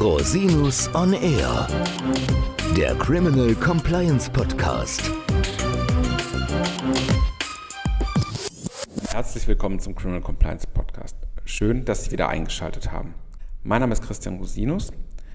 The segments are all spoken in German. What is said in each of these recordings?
Rosinus on Air, der Criminal Compliance Podcast. Herzlich willkommen zum Criminal Compliance Podcast. Schön, dass Sie wieder eingeschaltet haben. Mein Name ist Christian Rosinus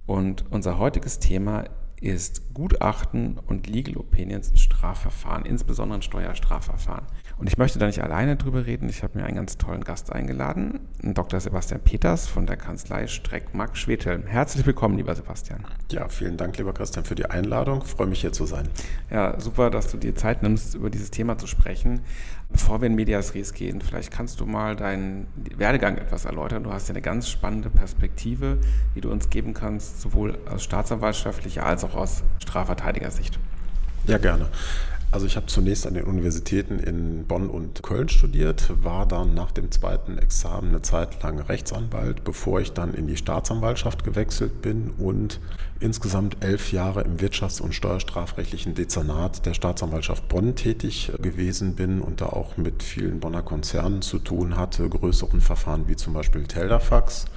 und unser heutiges Thema ist Gutachten und Legal Opinions in Strafverfahren, insbesondere in Steuerstrafverfahren. Und ich möchte da nicht alleine drüber reden. Ich habe mir einen ganz tollen Gast eingeladen, Dr. Sebastian Peters von der Kanzlei Streck Mack Schwedhelm. Herzlich willkommen, lieber Sebastian. Ja, vielen Dank, lieber Christian, für die Einladung. Ich freue mich, hier zu sein. Ja, super, dass du dir Zeit nimmst, über dieses Thema zu sprechen. Bevor wir in Medias Res gehen, vielleicht kannst du mal deinen Werdegang etwas erläutern. Du hast ja eine ganz spannende Perspektive, die du uns geben kannst, sowohl aus staatsanwaltschaftlicher als auch aus Strafverteidigersicht. Ja, gerne. Also ich habe zunächst an den Universitäten in Bonn und Köln studiert, war dann nach dem zweiten Examen eine Zeit lang Rechtsanwalt, bevor ich dann in die Staatsanwaltschaft gewechselt bin und insgesamt 11 Jahre im wirtschafts- und steuerstrafrechtlichen Dezernat der Staatsanwaltschaft Bonn tätig gewesen bin und da auch mit vielen Bonner Konzernen zu tun hatte, größeren Verfahren wie zum Beispiel Teldafax.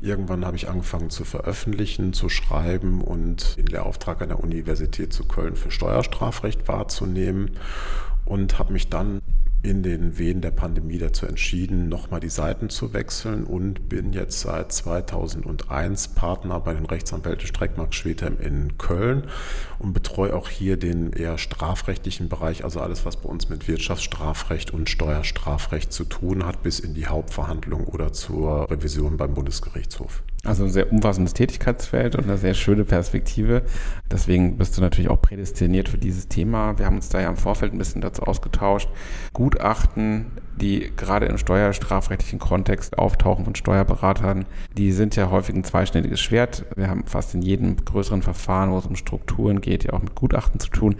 Irgendwann habe ich angefangen zu veröffentlichen, zu schreiben und den Lehrauftrag an der Universität zu Köln für Steuerstrafrecht wahrzunehmen und habe mich dann in den Wehen der Pandemie dazu entschieden, nochmal die Seiten zu wechseln und bin jetzt seit 2001 Partner bei den Rechtsanwälten Streck Mack Schwedhelm in Köln und betreue auch hier den eher strafrechtlichen Bereich, also alles, was bei uns mit Wirtschaftsstrafrecht und Steuerstrafrecht zu tun hat, bis in die Hauptverhandlung oder zur Revision beim Bundesgerichtshof. Also ein sehr umfassendes Tätigkeitsfeld und eine sehr schöne Perspektive. Deswegen bist du natürlich auch prädestiniert für dieses Thema. Wir haben uns da ja im Vorfeld ein bisschen dazu ausgetauscht. Gutachten, die gerade im steuerstrafrechtlichen Kontext auftauchen von Steuerberatern, die sind ja häufig ein zweischneidiges Schwert. Wir haben fast in jedem größeren Verfahren, wo es um Strukturen geht, ja auch mit Gutachten zu tun.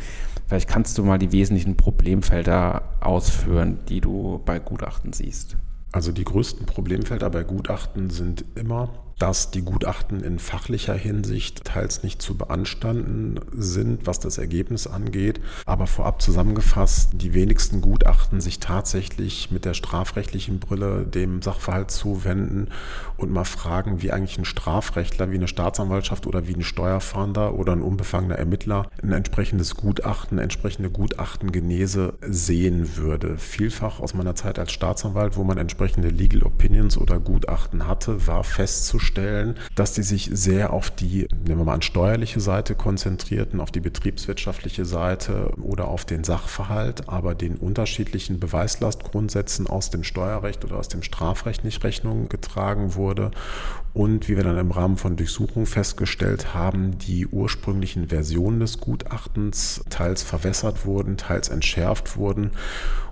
Vielleicht kannst du mal die wesentlichen Problemfelder ausführen, die du bei Gutachten siehst. Also die größten Problemfelder bei Gutachten sind immer, dass die Gutachten in fachlicher Hinsicht teils nicht zu beanstanden sind, was das Ergebnis angeht. Aber vorab zusammengefasst, die wenigsten Gutachten sich tatsächlich mit der strafrechtlichen Brille dem Sachverhalt zuwenden und mal fragen, wie eigentlich ein Strafrechtler, wie eine Staatsanwaltschaft oder wie ein Steuerfahnder oder ein unbefangener Ermittler ein entsprechendes Gutachten, entsprechende Gutachtengenese sehen würde. Vielfach aus meiner Zeit als Staatsanwalt, wo man entsprechende Legal Opinions oder Gutachten hatte, war festzustellen, dass die sich sehr auf die, nehmen wir mal an, steuerliche Seite konzentrierten, auf die betriebswirtschaftliche Seite oder auf den Sachverhalt, aber den unterschiedlichen Beweislastgrundsätzen aus dem Steuerrecht oder aus dem Strafrecht nicht Rechnung getragen wurde. Und wie wir dann im Rahmen von Durchsuchungen festgestellt haben, die ursprünglichen Versionen des Gutachtens teils verwässert wurden, teils entschärft wurden.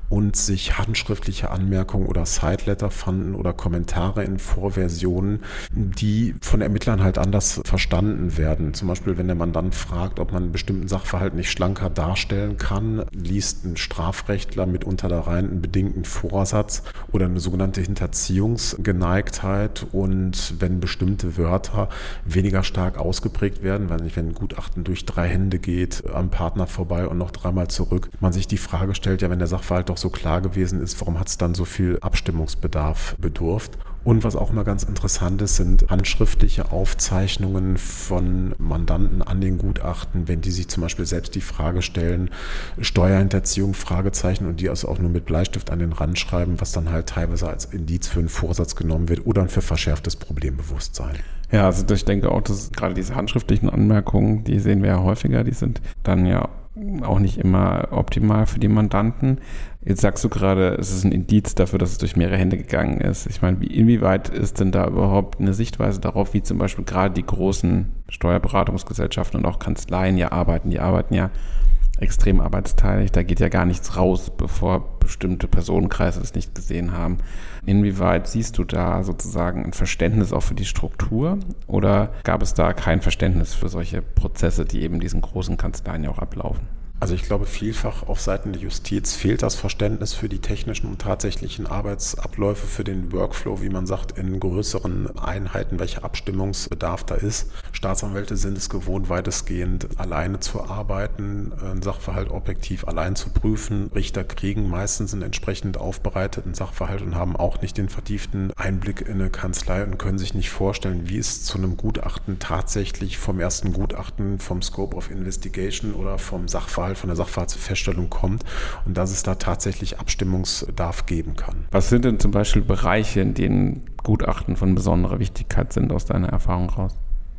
Und sich handschriftliche Anmerkungen oder Sideletter fanden oder Kommentare in Vorversionen, die von Ermittlern halt anders verstanden werden. Zum Beispiel, wenn der Mandant fragt, ob man einen bestimmten Sachverhalt nicht schlanker darstellen kann, liest ein Strafrechtler mitunter da rein einen bedingten Vorsatz oder eine sogenannte Hinterziehungsgeneigtheit. Und wenn bestimmte Wörter weniger stark ausgeprägt werden, weil nicht, wenn ein Gutachten durch 3 Hände geht, am Partner vorbei und noch 3-mal zurück, man sich die Frage stellt, ja, wenn der Sachverhalt doch so klar gewesen ist, warum hat es dann so viel Abstimmungsbedarf bedurft? Und was auch immer ganz interessant ist, sind handschriftliche Aufzeichnungen von Mandanten an den Gutachten, wenn die sich zum Beispiel selbst die Frage stellen, Steuerhinterziehung, Fragezeichen und die also auch nur mit Bleistift an den Rand schreiben, was dann halt teilweise als Indiz für einen Vorsatz genommen wird oder für verschärftes Problembewusstsein. Ja, also ich denke auch, dass gerade diese handschriftlichen Anmerkungen, die sehen wir ja häufiger, die sind dann ja auch nicht immer optimal für die Mandanten. Jetzt sagst du gerade, es ist ein Indiz dafür, dass es durch mehrere Hände gegangen ist. Ich meine, inwieweit ist denn da überhaupt eine Sichtweise darauf, wie zum Beispiel gerade die großen Steuerberatungsgesellschaften und auch Kanzleien ja arbeiten? Die arbeiten ja extrem arbeitsteilig, da geht ja gar nichts raus, bevor bestimmte Personenkreise das nicht gesehen haben. Inwieweit siehst du da sozusagen ein Verständnis auch für die Struktur oder gab es da kein Verständnis für solche Prozesse, die eben diesen großen Kanzleien ja auch ablaufen? Also ich glaube, vielfach auf Seiten der Justiz fehlt das Verständnis für die technischen und tatsächlichen Arbeitsabläufe, für den Workflow, wie man sagt, in größeren Einheiten, welcher Abstimmungsbedarf da ist. Staatsanwälte sind es gewohnt, weitestgehend alleine zu arbeiten, einen Sachverhalt objektiv allein zu prüfen. Richter kriegen meistens einen entsprechend aufbereiteten Sachverhalt und haben auch nicht den vertieften Einblick in eine Kanzlei und können sich nicht vorstellen, wie es zu einem Gutachten tatsächlich vom ersten Gutachten, vom Scope of Investigation oder vom Sachverhalt von der Sachverhaltsfeststellung kommt und dass es da tatsächlich Abstimmungsbedarf geben kann. Was sind denn zum Beispiel Bereiche, in denen Gutachten von besonderer Wichtigkeit sind, aus deiner Erfahrung heraus?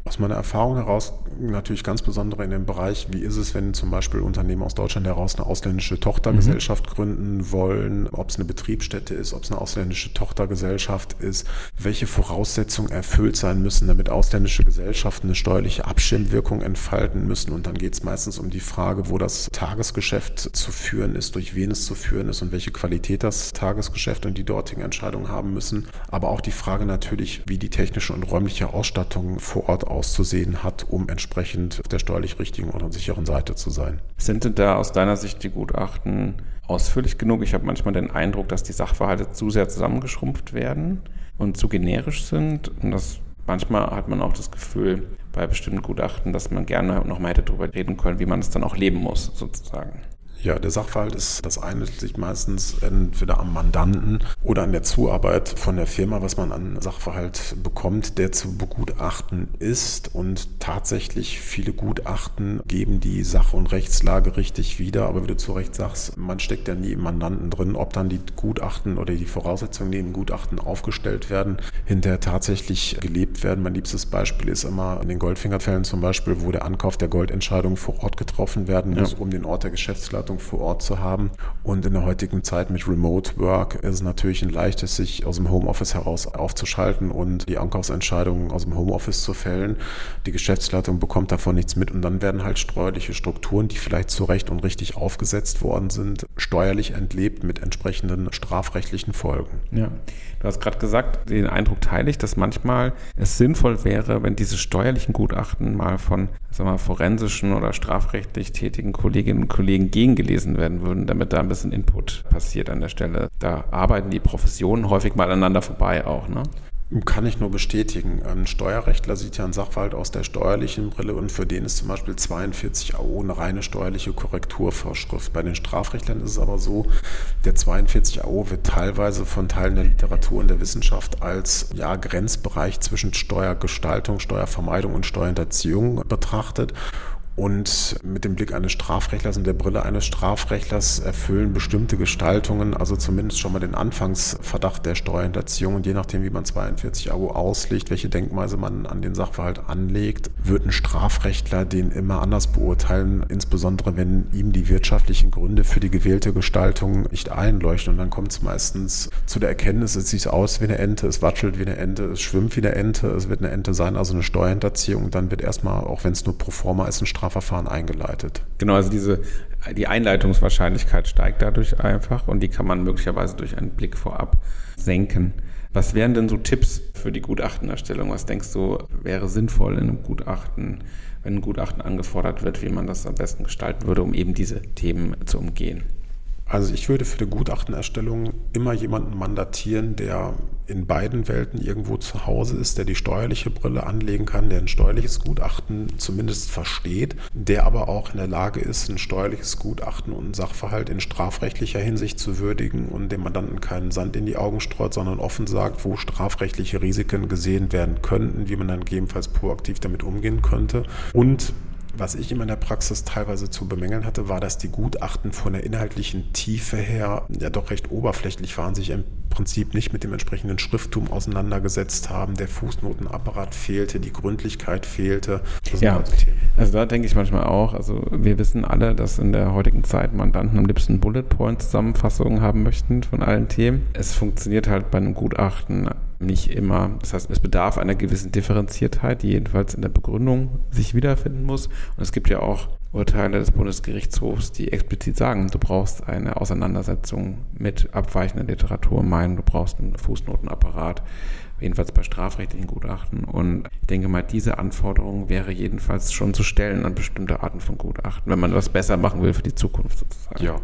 Aus meiner Erfahrung heraus natürlich ganz besonders in dem Bereich, wie ist es, wenn zum Beispiel Unternehmen aus Deutschland heraus eine ausländische Tochtergesellschaft gründen wollen, ob es eine Betriebsstätte ist, ob es eine ausländische Tochtergesellschaft ist, welche Voraussetzungen erfüllt sein müssen, damit ausländische Gesellschaften eine steuerliche Abschirmwirkung entfalten müssen. Und dann geht es meistens um die Frage, wo das Tagesgeschäft zu führen ist, durch wen es zu führen ist und welche Qualität das Tagesgeschäft und die dortigen Entscheidungen haben müssen. Aber auch die Frage natürlich, wie die technische und räumliche Ausstattung vor Ort auszusehen hat, um entsprechend auf der steuerlich richtigen und sicheren Seite zu sein. Sind denn da aus deiner Sicht die Gutachten ausführlich genug? Ich habe manchmal den Eindruck, dass die Sachverhalte zu sehr zusammengeschrumpft werden und zu generisch sind. Und das manchmal hat man auch das Gefühl bei bestimmten Gutachten, dass man gerne nochmal hätte darüber reden können, wie man es dann auch leben muss, sozusagen. Ja, der Sachverhalt ist das eine, liegt meistens entweder am Mandanten oder an der Zuarbeit von der Firma, was man an Sachverhalt bekommt, der zu begutachten ist. Und tatsächlich viele Gutachten geben die Sach- und Rechtslage richtig wieder. Aber wie du zu Recht sagst, man steckt ja nie im Mandanten drin, ob dann die Gutachten oder die Voraussetzungen, die im Gutachten aufgestellt werden, hinterher tatsächlich gelebt werden. Mein liebstes Beispiel ist immer in den Goldfingerfällen zum Beispiel, wo der Ankauf der Goldentscheidung vor Ort getroffen werden muss, um den Ort der Geschäftsleitung vor Ort zu haben. Und in der heutigen Zeit mit Remote Work ist es natürlich ein leichtes, sich aus dem Homeoffice heraus aufzuschalten und die Ankaufsentscheidungen aus dem Homeoffice zu fällen. Die Geschäftsleitung bekommt davon nichts mit und dann werden halt steuerliche Strukturen, die vielleicht zu Recht und richtig aufgesetzt worden sind, steuerlich entlebt mit entsprechenden strafrechtlichen Folgen. Ja, du hast gerade gesagt, den Eindruck teile ich, dass manchmal es sinnvoll wäre, wenn diese steuerlichen Gutachten mal von forensischen oder strafrechtlich tätigen Kolleginnen und Kollegen gelesen werden würden, damit da ein bisschen Input passiert an der Stelle. Da arbeiten die Professionen häufig mal aneinander vorbei auch, ne? Kann ich nur bestätigen. Ein Steuerrechtler sieht ja einen Sachverhalt aus der steuerlichen Brille und für den ist zum Beispiel 42 AO eine reine steuerliche Korrekturvorschrift. Bei den Strafrechtlern ist es aber so, der 42 AO wird teilweise von Teilen der Literatur und der Wissenschaft als Grenzbereich zwischen Steuergestaltung, Steuervermeidung und Steuerhinterziehung betrachtet. Und mit dem Blick eines Strafrechtlers und der Brille eines Strafrechtlers erfüllen bestimmte Gestaltungen, also zumindest schon mal den Anfangsverdacht der Steuerhinterziehung. Und je nachdem, wie man 42 AO auslegt, welche Denkweise man an den Sachverhalt anlegt, wird ein Strafrechtler den immer anders beurteilen, insbesondere wenn ihm die wirtschaftlichen Gründe für die gewählte Gestaltung nicht einleuchten. Und dann kommt es meistens zu der Erkenntnis, es sieht aus wie eine Ente, es watschelt wie eine Ente, es schwimmt wie eine Ente, es wird eine Ente sein, also eine Steuerhinterziehung. Dann wird erstmal, auch wenn es nur pro forma ist, ein Strafverfahren eingeleitet. Genau, also die Einleitungswahrscheinlichkeit steigt dadurch einfach und die kann man möglicherweise durch einen Blick vorab senken. Was wären denn so Tipps für die Gutachtenerstellung? Was denkst du, wäre sinnvoll in einem Gutachten, wenn ein Gutachten angefordert wird, wie man das am besten gestalten würde, um eben diese Themen zu umgehen? Also ich würde für die Gutachtenerstellung immer jemanden mandatieren, der in beiden Welten irgendwo zu Hause ist, der die steuerliche Brille anlegen kann, der ein steuerliches Gutachten zumindest versteht, der aber auch in der Lage ist, ein steuerliches Gutachten und Sachverhalt in strafrechtlicher Hinsicht zu würdigen und dem Mandanten keinen Sand in die Augen streut, sondern offen sagt, wo strafrechtliche Risiken gesehen werden könnten, wie man dann gegebenenfalls proaktiv damit umgehen könnte. Und was ich immer in der Praxis teilweise zu bemängeln hatte, war, dass die Gutachten von der inhaltlichen Tiefe her ja doch recht oberflächlich waren, sich im Prinzip nicht mit dem entsprechenden Schrifttum auseinandergesetzt haben. Der Fußnotenapparat fehlte, die Gründlichkeit fehlte. Ja, also da denke ich manchmal auch, also wir wissen alle, dass in der heutigen Zeit Mandanten am liebsten Bullet-Point-Zusammenfassungen haben möchten von allen Themen. Es funktioniert halt bei einem Gutachten nicht immer. Das heißt, es bedarf einer gewissen Differenziertheit, die jedenfalls in der Begründung sich wiederfinden muss. Und es gibt ja auch Urteile des Bundesgerichtshofs, die explizit sagen, du brauchst eine Auseinandersetzung mit abweichender Literatur, du brauchst einen Fußnotenapparat. jedenfalls bei strafrechtlichen Gutachten. Und ich denke mal, diese Anforderung wäre jedenfalls schon zu stellen an bestimmte Arten von Gutachten, wenn man das besser machen will für die Zukunft sozusagen. Ja.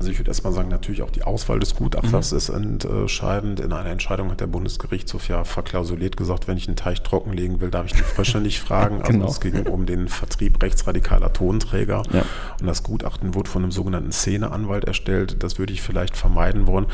Also ich würde erstmal sagen, natürlich auch die Auswahl des Gutachters ist entscheidend. In einer Entscheidung hat der Bundesgerichtshof ja verklausuliert gesagt, wenn ich einen Teich trockenlegen will, darf ich die Frösche nicht fragen. Also genau. Es ging um den Vertrieb rechtsradikaler Tonträger. Ja. Und das Gutachten wurde von einem sogenannten Szeneanwalt erstellt. Das würde ich vielleicht vermeiden wollen.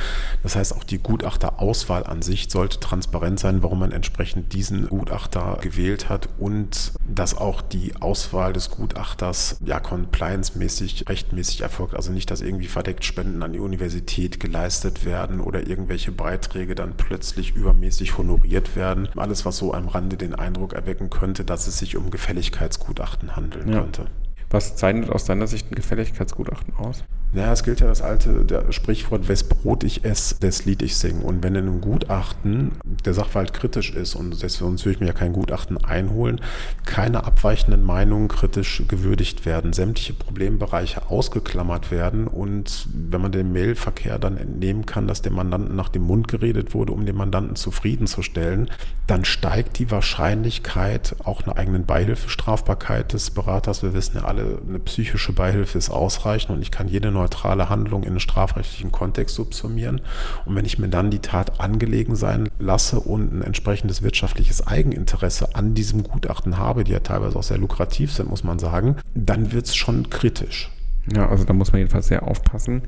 Das heißt, auch die Gutachterauswahl an sich sollte transparent sein, warum man entsprechend diesen Gutachter gewählt hat und dass auch die Auswahl des Gutachters ja compliance-mäßig, rechtmäßig erfolgt. Also nicht, dass irgendwie verdeckt Spenden an die Universität geleistet werden oder irgendwelche Beiträge dann plötzlich übermäßig honoriert werden. Alles, was so am Rande den Eindruck erwecken könnte, dass es sich um Gefälligkeitsgutachten handeln könnte. Was zeichnet aus deiner Sicht ein Gefälligkeitsgutachten aus? Naja, es gilt ja das alte Sprichwort, wes Brot ich ess, des Lied ich sing. Und wenn in einem Gutachten der Sachverhalt kritisch ist, und deswegen würde ich mir ja kein Gutachten einholen, keine abweichenden Meinungen kritisch gewürdigt werden, sämtliche Problembereiche ausgeklammert werden und wenn man den Mailverkehr dann entnehmen kann, dass dem Mandanten nach dem Mund geredet wurde, um den Mandanten zufriedenzustellen, dann steigt die Wahrscheinlichkeit auch einer eigenen Beihilfestrafbarkeit des Beraters. Wir wissen ja alle, eine psychische Beihilfe ist ausreichend und ich kann jede neutrale Handlung in einen strafrechtlichen Kontext subsumieren. Und wenn ich mir dann die Tat angelegen sein lasse und ein entsprechendes wirtschaftliches Eigeninteresse an diesem Gutachten habe, die ja teilweise auch sehr lukrativ sind, muss man sagen, dann wird es schon kritisch. Ja, also da muss man jedenfalls sehr aufpassen.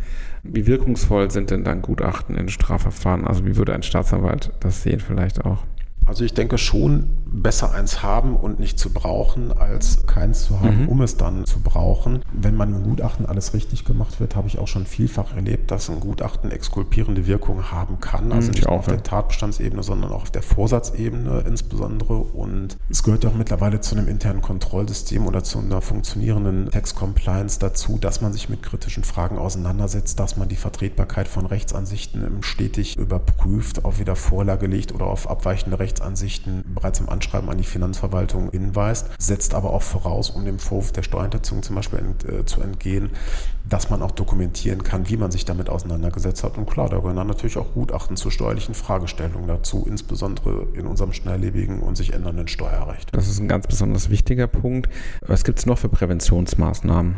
Wie wirkungsvoll sind denn dann Gutachten in Strafverfahren? Also wie würde ein Staatsanwalt das sehen vielleicht auch? Also ich denke schon, besser eins haben und nicht zu brauchen, als keins zu haben, um es dann zu brauchen. Wenn man im Gutachten alles richtig gemacht wird, habe ich auch schon vielfach erlebt, dass ein Gutachten exkulpierende Wirkung haben kann. Also nicht nur auf der Tatbestandsebene, sondern auch auf der Vorsatzebene insbesondere. Und es gehört ja auch mittlerweile zu einem internen Kontrollsystem oder zu einer funktionierenden Tax-Compliance dazu, dass man sich mit kritischen Fragen auseinandersetzt, dass man die Vertretbarkeit von Rechtsansichten stetig überprüft, auch wieder Vorlage legt oder auf abweichende Rechtsansichten bereits im Anschreiben an die Finanzverwaltung hinweist, setzt aber auch voraus, um dem Vorwurf der Steuerhinterziehung zum Beispiel zu entgehen, dass man auch dokumentieren kann, wie man sich damit auseinandergesetzt hat. Und klar, da gehören dann natürlich auch Gutachten zu steuerlichen Fragestellungen dazu, insbesondere in unserem schnelllebigen und sich ändernden Steuerrecht. Das ist ein ganz besonders wichtiger Punkt. Was gibt es noch für Präventionsmaßnahmen?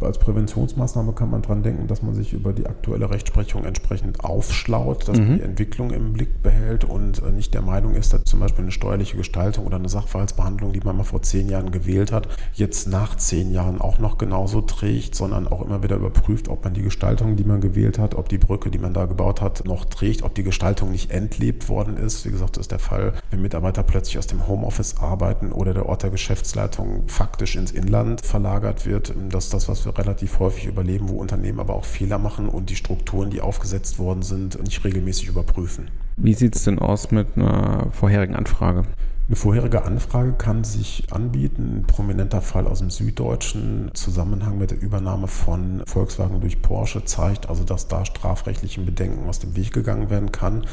Als Präventionsmaßnahme kann man dran denken, dass man sich über die aktuelle Rechtsprechung entsprechend aufschlaut, dass man die Entwicklung im Blick behält und nicht der Meinung ist, dass zum Beispiel eine steuerliche Gestaltung oder eine Sachverhaltsbehandlung, die man mal vor 10 Jahren gewählt hat, jetzt nach 10 Jahren auch noch genauso trägt, sondern auch immer wieder überprüft, ob man die Gestaltung, die man gewählt hat, ob die Brücke, die man da gebaut hat, noch trägt, ob die Gestaltung nicht entlebt worden ist. Wie gesagt, das ist der Fall, wenn Mitarbeiter plötzlich aus dem Homeoffice arbeiten oder der Ort der Geschäftsleitung faktisch ins Inland verlagert wird. Das ist das, was wir relativ häufig überleben, wo Unternehmen aber auch Fehler machen und die Strukturen, die aufgesetzt worden sind, nicht regelmäßig überprüfen. Wie sieht es denn aus mit einer vorherigen Anfrage? Eine vorherige Anfrage kann sich anbieten. Ein prominenter Fall aus dem süddeutschen Zusammenhang mit der Übernahme von Volkswagen durch Porsche zeigt also, dass da strafrechtlichen Bedenken aus dem Weg gegangen werden kann,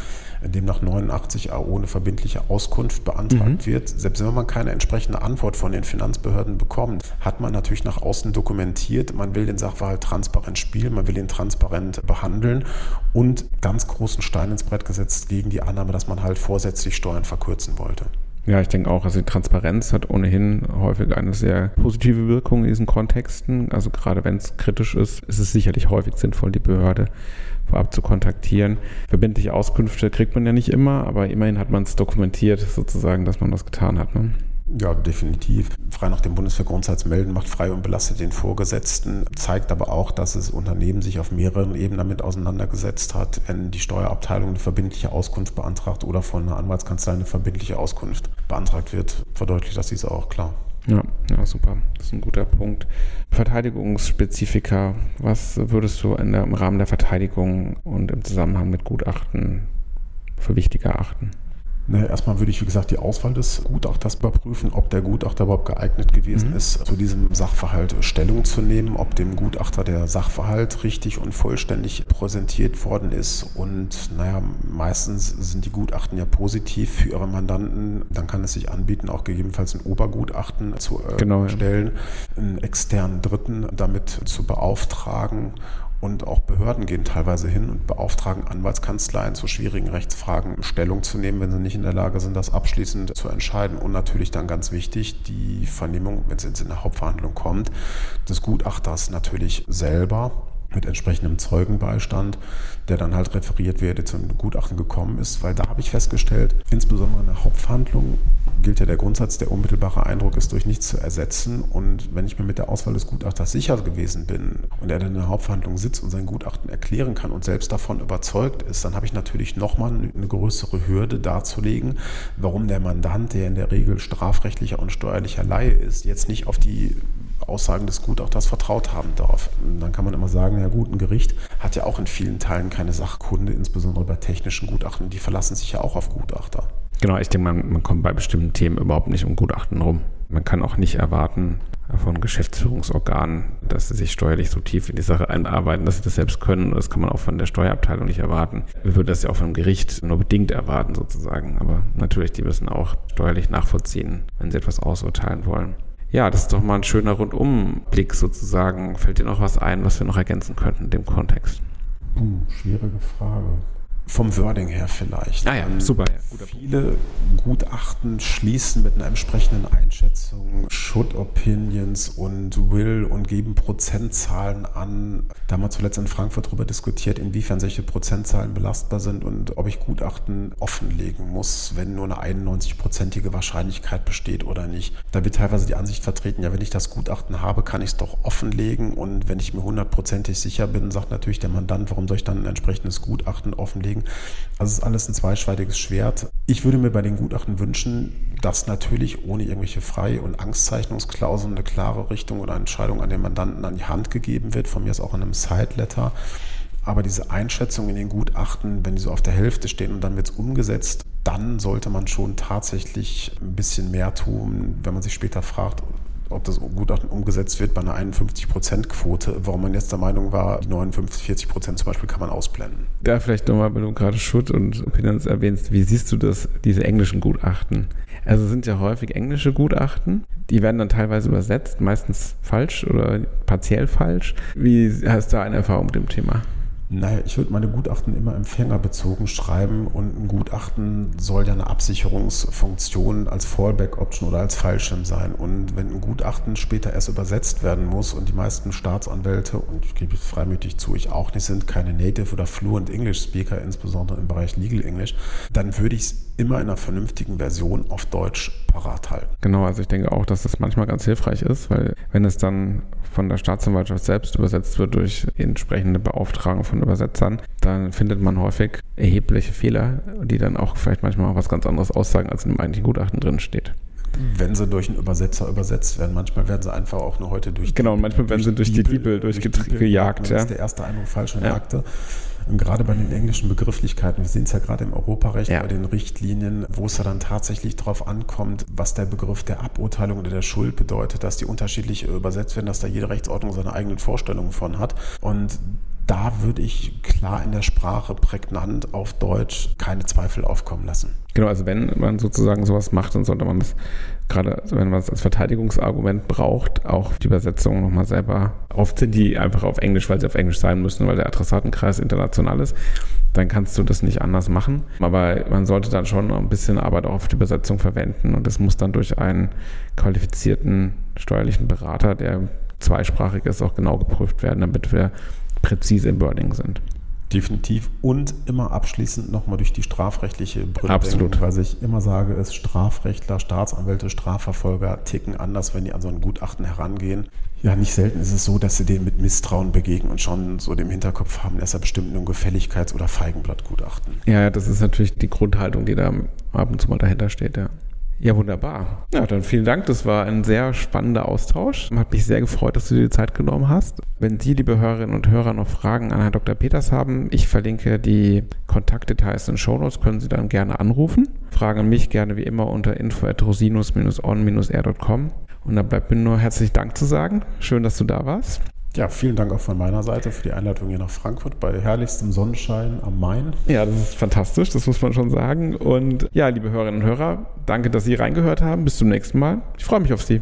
indem nach 89a ohne verbindliche Auskunft beantragt wird. Selbst wenn man keine entsprechende Antwort von den Finanzbehörden bekommt, hat man natürlich nach außen dokumentiert, man will den Sachverhalt transparent spielen, man will ihn transparent behandeln und ganz großen Stein ins Brett gesetzt gegen die Annahme, dass man halt vorsätzlich Steuern verkürzen wollte. Ja, ich denke auch, also die Transparenz hat ohnehin häufig eine sehr positive Wirkung in diesen Kontexten. Also gerade wenn es kritisch ist, ist es sicherlich häufig sinnvoll, die Behörde vorab zu kontaktieren. Verbindliche Auskünfte kriegt man ja nicht immer, aber immerhin hat man es dokumentiert sozusagen, dass man das getan hat, ne? Ja, definitiv. Frei nach dem Bundeswehrgrundsatz melden macht frei und belastet den Vorgesetzten, zeigt aber auch, dass das Unternehmen sich auf mehreren Ebenen damit auseinandergesetzt hat, wenn die Steuerabteilung eine verbindliche Auskunft beantragt oder von einer Anwaltskanzlei eine verbindliche Auskunft beantragt wird, verdeutlicht das dies auch, klar. Ja, super. Das ist ein guter Punkt. Verteidigungsspezifika. Was würdest du im Rahmen der Verteidigung und im Zusammenhang mit Gutachten für wichtig erachten? Naja, erstmal würde ich, wie gesagt, die Auswahl des Gutachters überprüfen, ob der Gutachter überhaupt geeignet gewesen ist, zu diesem Sachverhalt Stellung zu nehmen, ob dem Gutachter der Sachverhalt richtig und vollständig präsentiert worden ist. Und naja, meistens sind die Gutachten ja positiv für ihre Mandanten. Dann kann es sich anbieten, auch gegebenenfalls ein Obergutachten zu erstellen, einen externen Dritten damit zu beauftragen Und auch Behörden gehen teilweise hin und beauftragen Anwaltskanzleien zu schwierigen Rechtsfragen Stellung zu nehmen, wenn sie nicht in der Lage sind, das abschließend zu entscheiden. Und natürlich dann ganz wichtig, die Vernehmung, wenn es in eine Hauptverhandlung kommt, des Gutachters natürlich selber mit entsprechendem Zeugenbeistand, der dann halt referiert wird, der zum Gutachten gekommen ist. Weil da habe ich festgestellt, insbesondere in der Hauptverhandlung gilt ja der Grundsatz, der unmittelbare Eindruck ist durch nichts zu ersetzen. Und wenn ich mir mit der Auswahl des Gutachters sicher gewesen bin und er dann in der Hauptverhandlung sitzt und sein Gutachten erklären kann und selbst davon überzeugt ist, dann habe ich natürlich nochmal eine größere Hürde darzulegen, warum der Mandant, der in der Regel strafrechtlicher und steuerlicher Laie ist, jetzt nicht auf die Aussagen des Gutachters vertraut haben darf. Und dann kann man immer sagen, ja gut, ein Gericht hat ja auch in vielen Teilen keine Sachkunde, insbesondere bei technischen Gutachten. Die verlassen sich ja auch auf Gutachter. Genau, ich denke, man kommt bei bestimmten Themen überhaupt nicht um Gutachten rum. Man kann auch nicht erwarten von Geschäftsführungsorganen, dass sie sich steuerlich so tief in die Sache einarbeiten, dass sie das selbst können. Das kann man auch von der Steuerabteilung nicht erwarten. Wir würden das ja auch vom Gericht nur bedingt erwarten sozusagen. Aber natürlich, die müssen auch steuerlich nachvollziehen, wenn sie etwas ausurteilen wollen. Ja, das ist doch mal ein schöner Rundumblick sozusagen. Fällt dir noch was ein, was wir noch ergänzen könnten in dem Kontext? Schwierige Frage. Vom Wording her vielleicht. Ah ja, super. Viele Gutachten schließen mit einer entsprechenden Einschätzung Should Opinions und Will und geben Prozentzahlen an. Da haben wir zuletzt in Frankfurt darüber diskutiert, inwiefern solche Prozentzahlen belastbar sind und ob ich Gutachten offenlegen muss, wenn nur eine 91-prozentige Wahrscheinlichkeit besteht oder nicht. Da wird teilweise die Ansicht vertreten, ja, wenn ich das Gutachten habe, kann ich es doch offenlegen. Und wenn ich mir 100-prozentig sicher bin, sagt natürlich der Mandant, warum soll ich dann ein entsprechendes Gutachten offenlegen? Also es ist alles ein zweischneidiges Schwert. Ich würde mir bei den Gutachten wünschen, dass natürlich ohne irgendwelche Frei- und Angstzeichnungsklauseln eine klare Richtung oder Entscheidung an den Mandanten an die Hand gegeben wird, von mir ist auch in einem Side-Letter. Aber diese Einschätzung in den Gutachten, wenn die so auf der Hälfte stehen und dann wird es umgesetzt, dann sollte man schon tatsächlich ein bisschen mehr tun, wenn man sich später fragt, ob das Gutachten umgesetzt wird bei einer 51%-Quote, warum man jetzt der Meinung war, die 49-40% zum Beispiel kann man ausblenden. Da vielleicht nochmal, wenn du gerade Schutt und Opinions erwähnst, wie siehst du das, diese englischen Gutachten? Also sind ja häufig englische Gutachten, die werden dann teilweise übersetzt, meistens falsch oder partiell falsch. Wie hast du da eine Erfahrung mit dem Thema? Naja, ich würde meine Gutachten immer empfängerbezogen schreiben und ein Gutachten soll ja eine Absicherungsfunktion als Fallback-Option oder als Fallschirm sein. Und wenn ein Gutachten später erst übersetzt werden muss und die meisten Staatsanwälte, und ich gebe freimütig zu, ich auch nicht, sind keine Native oder Fluent English Speaker, insbesondere im Bereich Legal English, dann würde ich es immer in einer vernünftigen Version auf Deutsch parat halten. Genau, also ich denke auch, dass das manchmal ganz hilfreich ist, weil wenn es dann von der Staatsanwaltschaft selbst übersetzt wird durch entsprechende Beauftragung von Übersetzern, dann findet man häufig erhebliche Fehler, die dann auch vielleicht manchmal auch was ganz anderes aussagen, als in dem eigentlichen Gutachten drin steht. Wenn sie durch einen Übersetzer übersetzt werden, manchmal werden sie einfach auch nur heute durch Genau, und manchmal werden sie durch die Bibel durchgejagt. Das ist der erste Eindruck falsch und Akte. Und gerade bei den englischen Begrifflichkeiten, wir sehen es ja gerade im Europarecht, bei den Richtlinien, wo es ja dann tatsächlich darauf ankommt, was der Begriff der Aburteilung oder der Schuld bedeutet, dass die unterschiedlich übersetzt werden, dass da jede Rechtsordnung seine eigenen Vorstellungen von hat. Und da würde ich klar in der Sprache prägnant auf Deutsch keine Zweifel aufkommen lassen. Genau, also wenn man sozusagen sowas macht, dann sollte man das, gerade wenn man es als Verteidigungsargument braucht, auch die Übersetzung nochmal selber, oft sind die einfach auf Englisch, weil sie auf Englisch sein müssen, weil der Adressatenkreis international ist, dann kannst du das nicht anders machen. Aber man sollte dann schon ein bisschen Arbeit auch auf die Übersetzung verwenden und das muss dann durch einen qualifizierten steuerlichen Berater, der zweisprachig ist, auch genau geprüft werden, damit wir präzise im Wording sind. Definitiv und immer abschließend nochmal durch die strafrechtliche Brille. Absolut. Denken, weil ich immer sage, ist Strafrechtler, Staatsanwälte, Strafverfolger ticken anders, wenn die an so ein Gutachten herangehen. Ja, nicht selten ist es so, dass sie denen mit Misstrauen begegnen und schon so dem Hinterkopf haben, dass er bestimmt nur Gefälligkeits- oder Feigenblattgutachten. Ja, das ist natürlich die Grundhaltung, die da ab und zu mal dahinter steht, ja. Ja, wunderbar. Ja, dann vielen Dank. Das war ein sehr spannender Austausch. Hat mich sehr gefreut, dass du dir die Zeit genommen hast. Wenn Sie, liebe Hörerinnen und Hörer, noch Fragen an Herrn Dr. Peters haben, ich verlinke die Kontaktdetails in den Shownotes, können Sie dann gerne anrufen. Fragen mich gerne wie immer unter info@rosinus-on-air.com. Und da bleibt mir nur herzlichen Dank zu sagen. Schön, dass du da warst. Ja, vielen Dank auch von meiner Seite für die Einladung hier nach Frankfurt bei herrlichstem Sonnenschein am Main. Ja, das ist fantastisch, das muss man schon sagen. Und ja, liebe Hörerinnen und Hörer, danke, dass Sie reingehört haben. Bis zum nächsten Mal. Ich freue mich auf Sie.